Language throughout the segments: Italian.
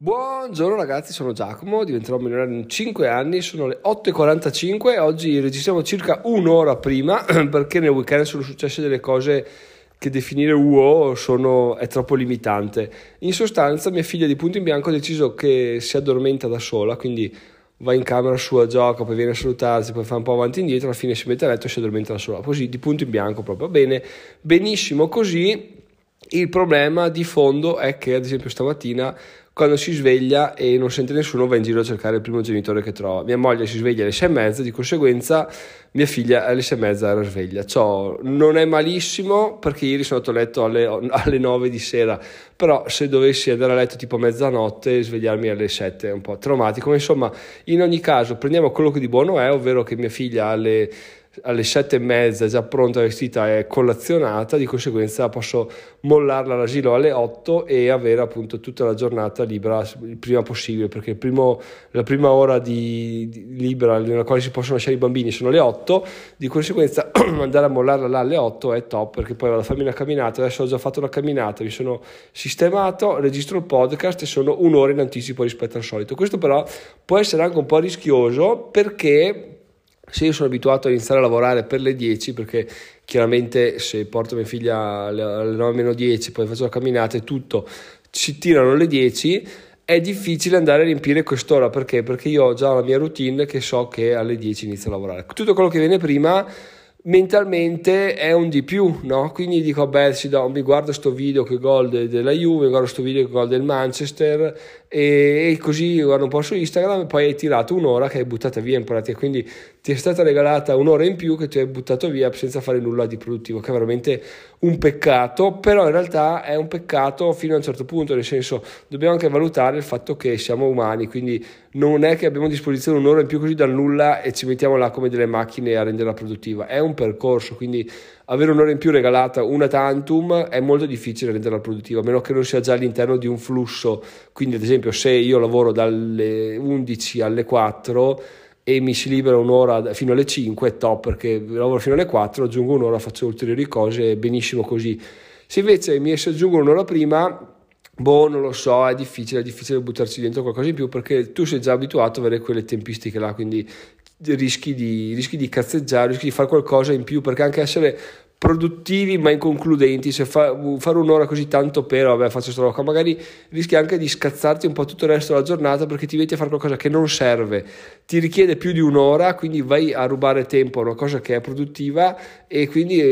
Buongiorno ragazzi, sono Giacomo, diventerò milionario in 5 anni, sono le 8.45, oggi registriamo circa un'ora prima perché nel weekend sono successe delle cose che definire wow è troppo limitante. In sostanza mia figlia di punto in bianco ha deciso che si addormenta da sola, quindi va in camera sua, gioca, poi viene a salutarsi, poi fa un po' avanti e indietro, alla fine si mette a letto e si addormenta da sola, così di punto in bianco proprio bene, benissimo così. Il problema di fondo è che ad esempio stamattina quando si sveglia e non sente nessuno va in giro a cercare il primo genitore che trova. Mia moglie si sveglia alle 6:30, di conseguenza mia figlia alle 6:30 era sveglia. Ciò non è malissimo perché ieri sono andato a letto alle 9 di sera, però se dovessi andare a letto tipo a mezzanotte e svegliarmi alle 7 è un po' traumatico, ma insomma in ogni caso prendiamo quello che di buono è, ovvero che mia figlia alle 7:30 è già pronta, vestita e collazionata, di conseguenza posso mollarla all'asilo alle 8 e avere appunto tutta la giornata libera il prima possibile, perché la prima ora di libera nella quale si possono lasciare i bambini sono le 8, di conseguenza andare a mollarla là alle 8 è top, perché poi vado a farmi una camminata. Adesso ho già fatto la camminata, mi sono sistemato, registro il podcast e sono un'ora in anticipo rispetto al solito. Questo però può essere anche un po' rischioso, perché se io sono abituato a iniziare a lavorare per le 10, perché chiaramente se porto mia figlia alle 9 meno 10, poi faccio la camminata e tutto, ci tirano le 10, è difficile andare a riempire quest'ora. Perché? Perché io ho già la mia routine che so che alle 10 inizio a lavorare. Tutto quello che viene prima mentalmente è un di più, no? Quindi dico, beh, mi guardo sto video che gol della Juve, mi guardo sto video che gol del Manchester e così guardo un po' su Instagram e poi hai tirato un'ora che hai buttata via in pratica, quindi ti è stata regalata un'ora in più che ti hai buttato via senza fare nulla di produttivo, che è veramente un peccato. Però in realtà è un peccato fino a un certo punto, nel senso dobbiamo anche valutare il fatto che siamo umani, quindi non è che abbiamo a disposizione un'ora in più così dal nulla e ci mettiamo là come delle macchine a renderla produttiva, è un percorso, quindi avere un'ora in più regalata una tantum è molto difficile renderla produttiva, a meno che non sia già all'interno di un flusso. Quindi ad esempio se io lavoro dalle 11 alle 4 e mi si libera un'ora fino alle 5 è top, perché lavoro fino alle 4, aggiungo un'ora, faccio ulteriori cose, benissimo così. Se invece mi aggiungo un'ora prima, non lo so, è difficile buttarci dentro qualcosa in più, perché tu sei già abituato a avere quelle tempistiche là, quindi rischi di cazzeggiare, rischi di fare qualcosa in più, perché anche essere produttivi ma inconcludenti, se fare un'ora così tanto per vabbè faccio sta roba, magari rischi anche di scazzarti un po' tutto il resto della giornata, perché ti metti a fare qualcosa che non serve, ti richiede più di un'ora, quindi vai a rubare tempo a una cosa che è produttiva e quindi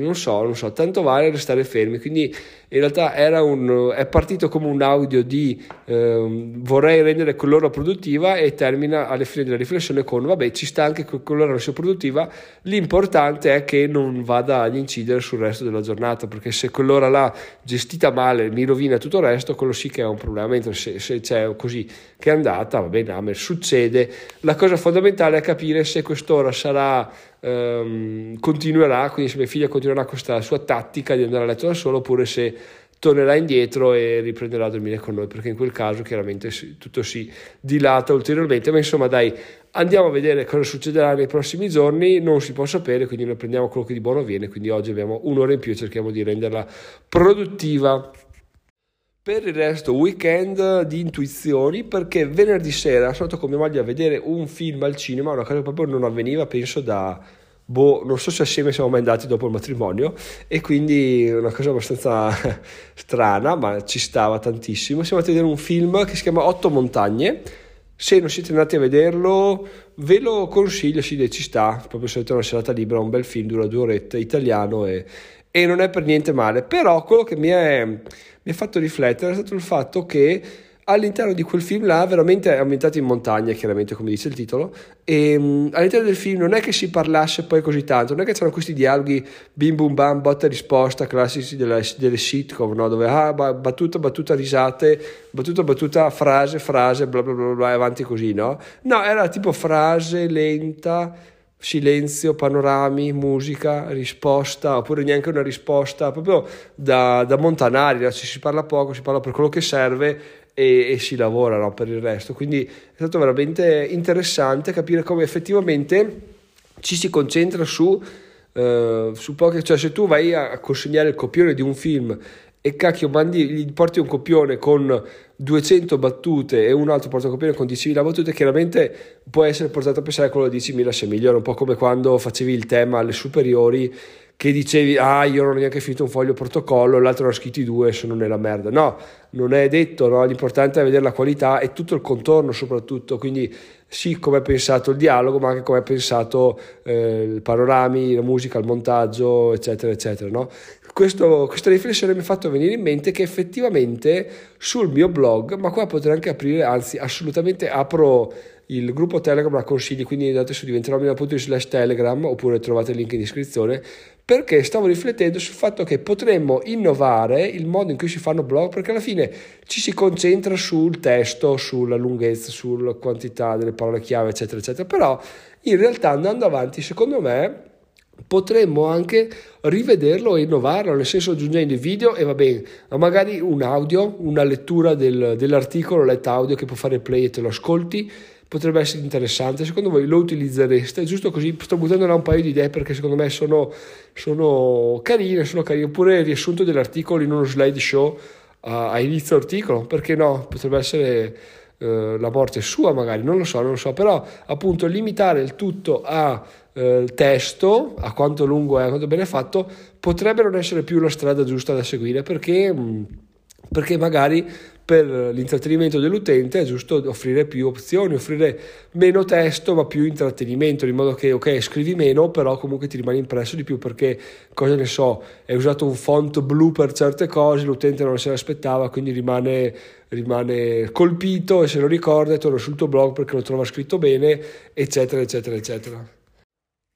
non so, tanto vale restare fermi. Quindi in realtà è partito come un audio di vorrei rendere quell'ora produttiva e termina alla fine della riflessione con vabbè ci sta anche quell'ora non sia produttiva, l'importante è che non vada ad incidere sul resto della giornata, perché se quell'ora là gestita male mi rovina tutto il resto, quello sì che è un problema, mentre se c'è così che è andata va bene, a me succede. La cosa fondamentale è capire se quest'ora sarà continuerà, quindi se mia figlia continuerà con questa sua tattica di andare a letto da sola, oppure se tornerà indietro e riprenderà a dormire con noi, perché in quel caso chiaramente tutto si dilata ulteriormente. Ma insomma dai, andiamo a vedere cosa succederà nei prossimi giorni, non si può sapere, quindi noi prendiamo quello che di buono viene, quindi oggi abbiamo un'ora in più e cerchiamo di renderla produttiva. Per il resto weekend di intuizioni, perché venerdì sera sono andato con mia moglie a vedere un film al cinema, una cosa che proprio non avveniva penso da non so se assieme siamo mai andati dopo il matrimonio, e quindi una cosa abbastanza strana, ma ci stava tantissimo. Siamo andati a vedere un film che si chiama Otto Montagne. Se non siete andati a vederlo ve lo consiglio, sì, ci sta, proprio se avete una serata libera, un bel film, dura 2 orette, italiano e non è per niente male. Però quello che mi ha fatto riflettere è stato il fatto che all'interno di quel film là, veramente è ambientato in montagna, chiaramente come dice il titolo, e all'interno del film non è che si parlasse poi così tanto, non è che c'erano questi dialoghi bim bum bam, botta e risposta, classici delle sitcom, no? Dove battuta, risate, battuta, frase, bla bla bla bla, avanti così, no? No, era tipo frase lenta, silenzio, panorami, musica, risposta, oppure neanche una risposta, proprio da montanari, no? Si parla poco, si parla per quello che serve e si lavora, no? Per il resto. Quindi è stato veramente interessante capire come effettivamente ci si concentra su poche, cioè se tu vai a consegnare il copione di un film e cacchio gli porti un copione con 200 battute e un altro porta un copione con 10.000 battute, chiaramente può essere portato a pensare quello di 10.000 se migliora, un po' come quando facevi il tema alle superiori che dicevi io non ho neanche finito un foglio protocollo, l'altro ne ho scritti due, sono nella merda. No, non è detto, no? L'importante è vedere la qualità e tutto il contorno soprattutto, quindi sì, come è pensato il dialogo, ma anche come è pensato i panorami, la musica, il montaggio, eccetera eccetera, no? Questa riflessione mi ha fatto venire in mente che effettivamente sul mio blog, ma qua potrei anche aprire, anzi assolutamente apro il gruppo Telegram a consigli, quindi andate su diventeromino.it/telegram oppure trovate il link in descrizione, perché stavo riflettendo sul fatto che potremmo innovare il modo in cui si fanno blog, perché alla fine ci si concentra sul testo, sulla lunghezza, sulla quantità delle parole chiave eccetera eccetera, però in realtà andando avanti secondo me potremmo anche rivederlo e innovarlo, nel senso aggiungendo i video e va bene, ma magari un audio, una lettura dell'articolo, letta audio che può fare play e te lo ascolti, potrebbe essere interessante. Secondo voi lo utilizzereste? Giusto così, sto buttando là un paio di idee perché secondo me sono carine, oppure il riassunto dell'articolo in uno slideshow a inizio articolo, perché no? Potrebbe essere la morte sua magari, non lo so, però appunto limitare il tutto a testo, a quanto lungo è, a quanto bene è fatto, potrebbe non essere più la strada giusta da seguire, perché magari per l'intrattenimento dell'utente è giusto offrire più opzioni, offrire meno testo ma più intrattenimento, in modo che ok, scrivi meno però comunque ti rimane impresso di più, perché cosa ne so, è usato un font blu per certe cose, l'utente non se l'aspettava, quindi rimane colpito e se lo ricorda e torna sul tuo blog perché lo trova scritto bene, eccetera eccetera eccetera.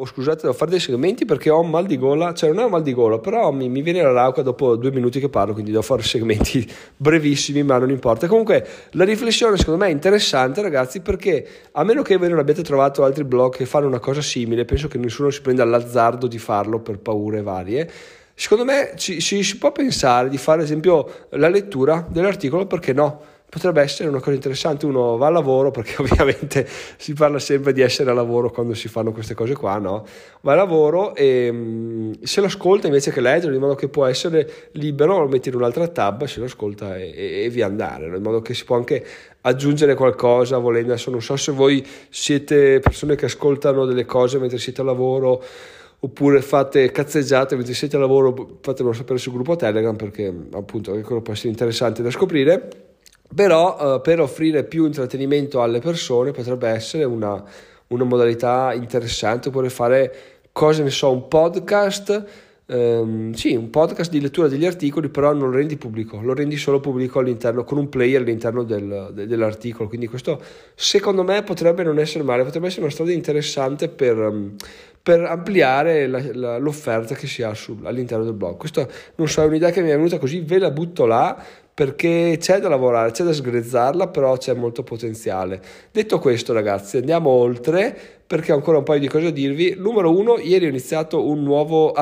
Scusate, devo fare dei segmenti perché ho un mal di gola, cioè non è un mal di gola, però mi viene la rauca dopo 2 minuti che parlo, quindi devo fare segmenti brevissimi, ma non importa. Comunque la riflessione secondo me è interessante, ragazzi, perché a meno che voi non abbiate trovato altri blog che fanno una cosa simile, penso che nessuno si prenda l'azzardo di farlo per paure varie. Secondo me si può pensare di fare ad esempio la lettura dell'articolo, perché no? Potrebbe essere una cosa interessante, uno va al lavoro, perché ovviamente si parla sempre di essere a lavoro quando si fanno queste cose qua, no? Va al lavoro e se lo ascolta invece che leggere, in modo che può essere libero, lo mette in un'altra tab, se lo ascolta e via andare, no? In modo che si può anche aggiungere qualcosa volendo. Adesso non so se voi siete persone che ascoltano delle cose mentre siete a lavoro oppure fate cazzeggiate mentre siete a lavoro, fatemelo sapere sul gruppo Telegram, perché appunto quello può essere interessante da scoprire. Però per offrire più intrattenimento alle persone potrebbe essere una modalità interessante, oppure fare, cosa ne so, un podcast, un podcast di lettura degli articoli, però non rendi pubblico, lo rendi solo pubblico all'interno, con un player all'interno dell'articolo, quindi questo secondo me potrebbe non essere male, potrebbe essere una strada interessante per ampliare l'offerta che si ha all'interno del blog. Questo non so, è un'idea che mi è venuta così, ve la butto là, perché c'è da lavorare, c'è da sgrezzarla, però c'è molto potenziale. Detto questo, ragazzi, andiamo oltre perché ho ancora un paio di cose da dirvi. Numero 1, ieri ho iniziato un nuovo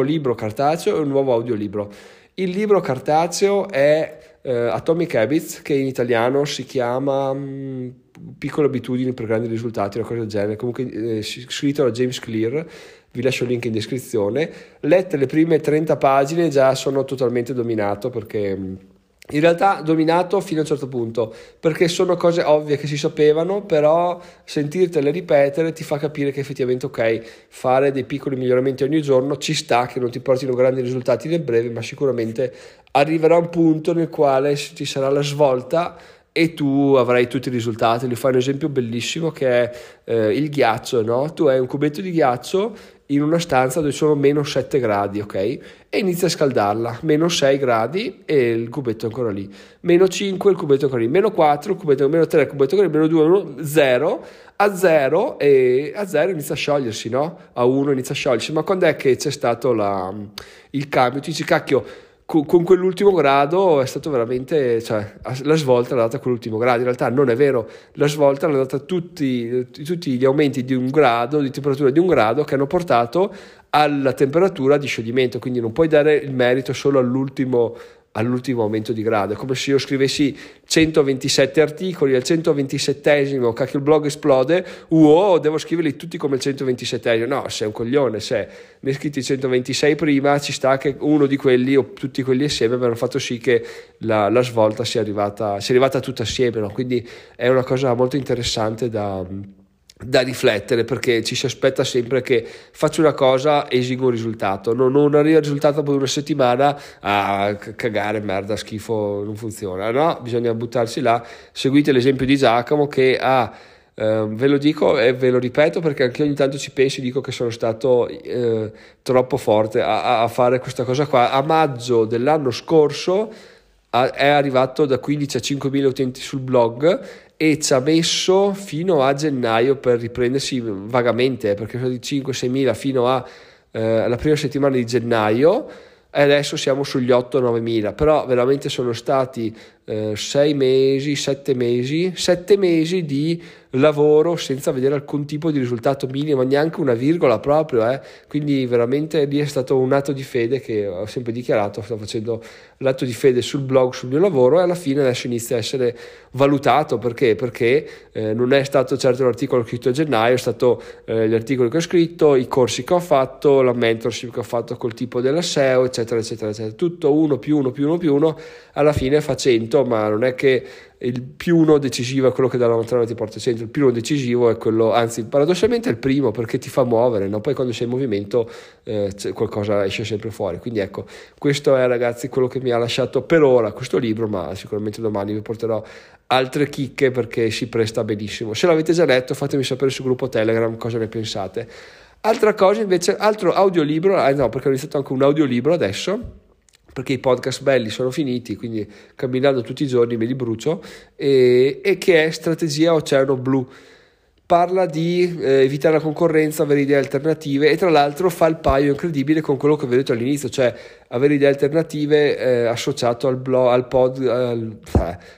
libro cartaceo e un nuovo audiolibro. Il libro cartaceo è Atomic Habits, che in italiano si chiama Piccole abitudini per grandi risultati, una cosa del genere, comunque scritto da James Clear. Vi lascio il link in descrizione. Lette le prime 30 pagine già sono totalmente dominato, perché in realtà dominato fino a un certo punto, perché sono cose ovvie che si sapevano, però sentirtele ripetere ti fa capire che effettivamente ok, fare dei piccoli miglioramenti ogni giorno ci sta, che non ti portino grandi risultati nel breve, ma sicuramente arriverà un punto nel quale ci sarà la svolta e tu avrai tutti i risultati. Gli fai un esempio bellissimo che è il ghiaccio, no? Tu hai un cubetto di ghiaccio in una stanza dove sono meno 7 gradi, ok? E inizia a scaldarla, meno 6 gradi e il cubetto è ancora lì, meno 5 il cubetto è ancora lì, meno 4 il cubetto, meno 3 il cubetto è ancora lì, meno 2, 0, a 0 inizia a sciogliersi, no? A 1 inizia a sciogliersi, ma quando è che c'è stato il cambio? Ti dici, cacchio, con quell'ultimo grado è stato veramente, cioè la svolta l'ha data quell'ultimo grado, in realtà non è vero, la svolta l'ha data tutti gli aumenti di un grado, di temperatura di un grado, che hanno portato alla temperatura di scioglimento, quindi non puoi dare il merito solo all'ultimo all'ultimo aumento di grado. È come se io scrivessi 127 articoli, al 127esimo cacchio il blog esplode, devo scriverli tutti come il 127esimo. No, sei un coglione, se ne hai scritti 126 prima, ci sta che uno di quelli o tutti quelli assieme abbiano fatto sì che la svolta sia arrivata tutta assieme, no? Quindi è una cosa molto interessante da riflettere, perché ci si aspetta sempre che faccio una cosa e esigo un risultato, non arriva il risultato dopo una settimana, cagare, merda, schifo, non funziona, no, bisogna buttarsi là. Seguite l'esempio di Giacomo che ve lo dico e ve lo ripeto perché anche io ogni tanto ci penso e dico che sono stato troppo forte a fare questa cosa qua. A maggio dell'anno scorso è arrivato da 15 a 5.000 utenti sul blog e ci ha messo fino a gennaio per riprendersi vagamente, perché sono di 5-6.000 fino alla prima settimana di gennaio e adesso siamo sugli 8-9.000, però veramente sono stati 7 mesi di lavoro senza vedere alcun tipo di risultato minimo, neanche una virgola proprio, Quindi veramente lì è stato un atto di fede che ho sempre dichiarato, sto facendo l'atto di fede sul blog, sul mio lavoro, e alla fine adesso inizia a essere valutato perché non è stato certo l'articolo scritto a gennaio, è stato gli articoli che ho scritto, i corsi che ho fatto, la mentorship che ho fatto col tipo della SEO, eccetera eccetera eccetera, tutto 1 più 1 più 1 più 1, alla fine fa 100, ma non è che il più uno decisivo è quello che dalla lontana ti porta al centro, il più uno decisivo è quello, anzi paradossalmente è il primo, perché ti fa muovere, no? Poi quando sei in movimento qualcosa esce sempre fuori. Quindi ecco, questo è, ragazzi, quello che mi ha lasciato per ora questo libro, ma sicuramente domani vi porterò altre chicche perché si presta benissimo. Se l'avete già letto fatemi sapere sul gruppo Telegram cosa ne pensate. Altra cosa invece, altro audiolibro, perché ho iniziato anche un audiolibro adesso, perché i podcast belli sono finiti, quindi camminando tutti i giorni me li brucio, e che è Strategia Oceano Blu. Parla di evitare la concorrenza, avere idee alternative, e tra l'altro fa il paio incredibile con quello che vi ho detto all'inizio, cioè avere idee alternative associato al blog,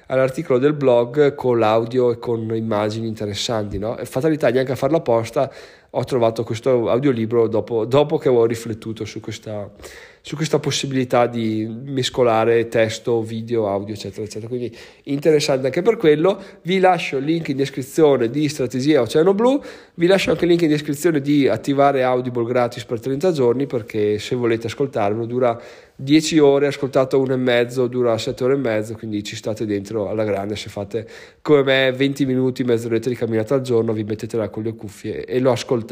all'articolo del blog con l'audio e con immagini interessanti, no? E fatalità, neanche a farla apposta, ho trovato questo audiolibro dopo che ho riflettuto su questa possibilità di mescolare testo, video, audio, eccetera, eccetera. Quindi interessante anche per quello. Vi lascio il link in descrizione di Strategia Oceano Blu, vi lascio anche il link in descrizione di attivare Audible gratis per 30 giorni, perché se volete ascoltarlo dura 10 ore, ascoltato 1 e mezzo, dura 7 ore e mezzo, quindi ci state dentro alla grande. Se fate come me 20 minuti, mezz'oretta di camminata al giorno, vi mettete là con le cuffie e lo ascoltate.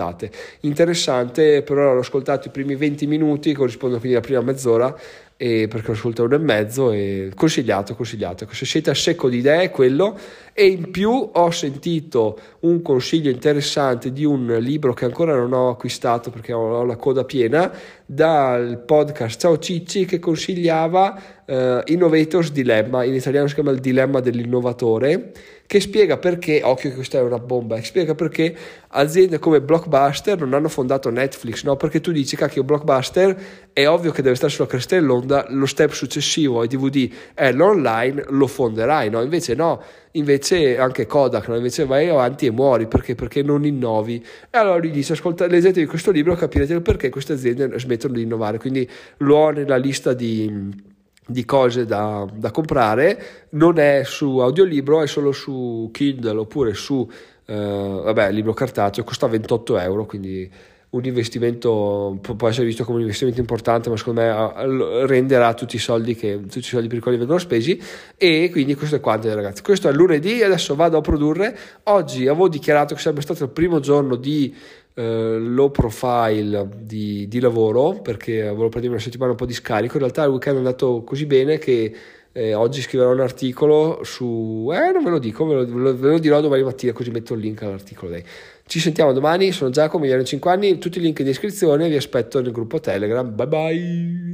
Interessante, per ora l'ho ascoltato i primi 20 minuti, corrispondono quindi alla prima mezz'ora, perché lo ascolto 1 e mezzo, e consigliato, se siete a secco di idee è quello. E in più ho sentito un consiglio interessante di un libro che ancora non ho acquistato perché ho la coda piena, dal podcast Ciao Cicci, che consigliava Innovator's Dilemma, in italiano si chiama Il dilemma dell'innovatore, che spiega perché, occhio che questa è una bomba, spiega perché aziende come Blockbuster non hanno fondato Netflix, no? Perché tu dici, cacchio, Blockbuster è ovvio che deve stare sulla cresta dell'onda, lo step successivo ai DVD è l'online, lo fonderai, no? Invece anche Kodak, no? Invece vai avanti e muori perché non innovi. E allora lui dice, ascolta, leggetevi questo libro e capirete perché queste aziende smettono di innovare. Quindi lo ho nella lista di cose da comprare, non è su audiolibro, è solo su Kindle oppure su libro cartaceo, costa 28 euro, quindi un investimento può essere visto come un investimento importante, ma secondo me renderà tutti i soldi per i quali vengono spesi. E quindi questo è quanto, ragazzi, questo è lunedì, adesso vado a produrre. Oggi avevo dichiarato che sarebbe stato il primo giorno di low profile di lavoro, perché volevo prendermi una settimana un po' di scarico. In realtà il weekend è andato così bene che oggi scriverò un articolo su... non ve lo dico, ve lo dirò domani mattina, così metto il link all'articolo, dai. Ci sentiamo domani, sono Giacomo, Miliano 5 anni, tutti i link in descrizione, vi aspetto nel gruppo Telegram, bye bye!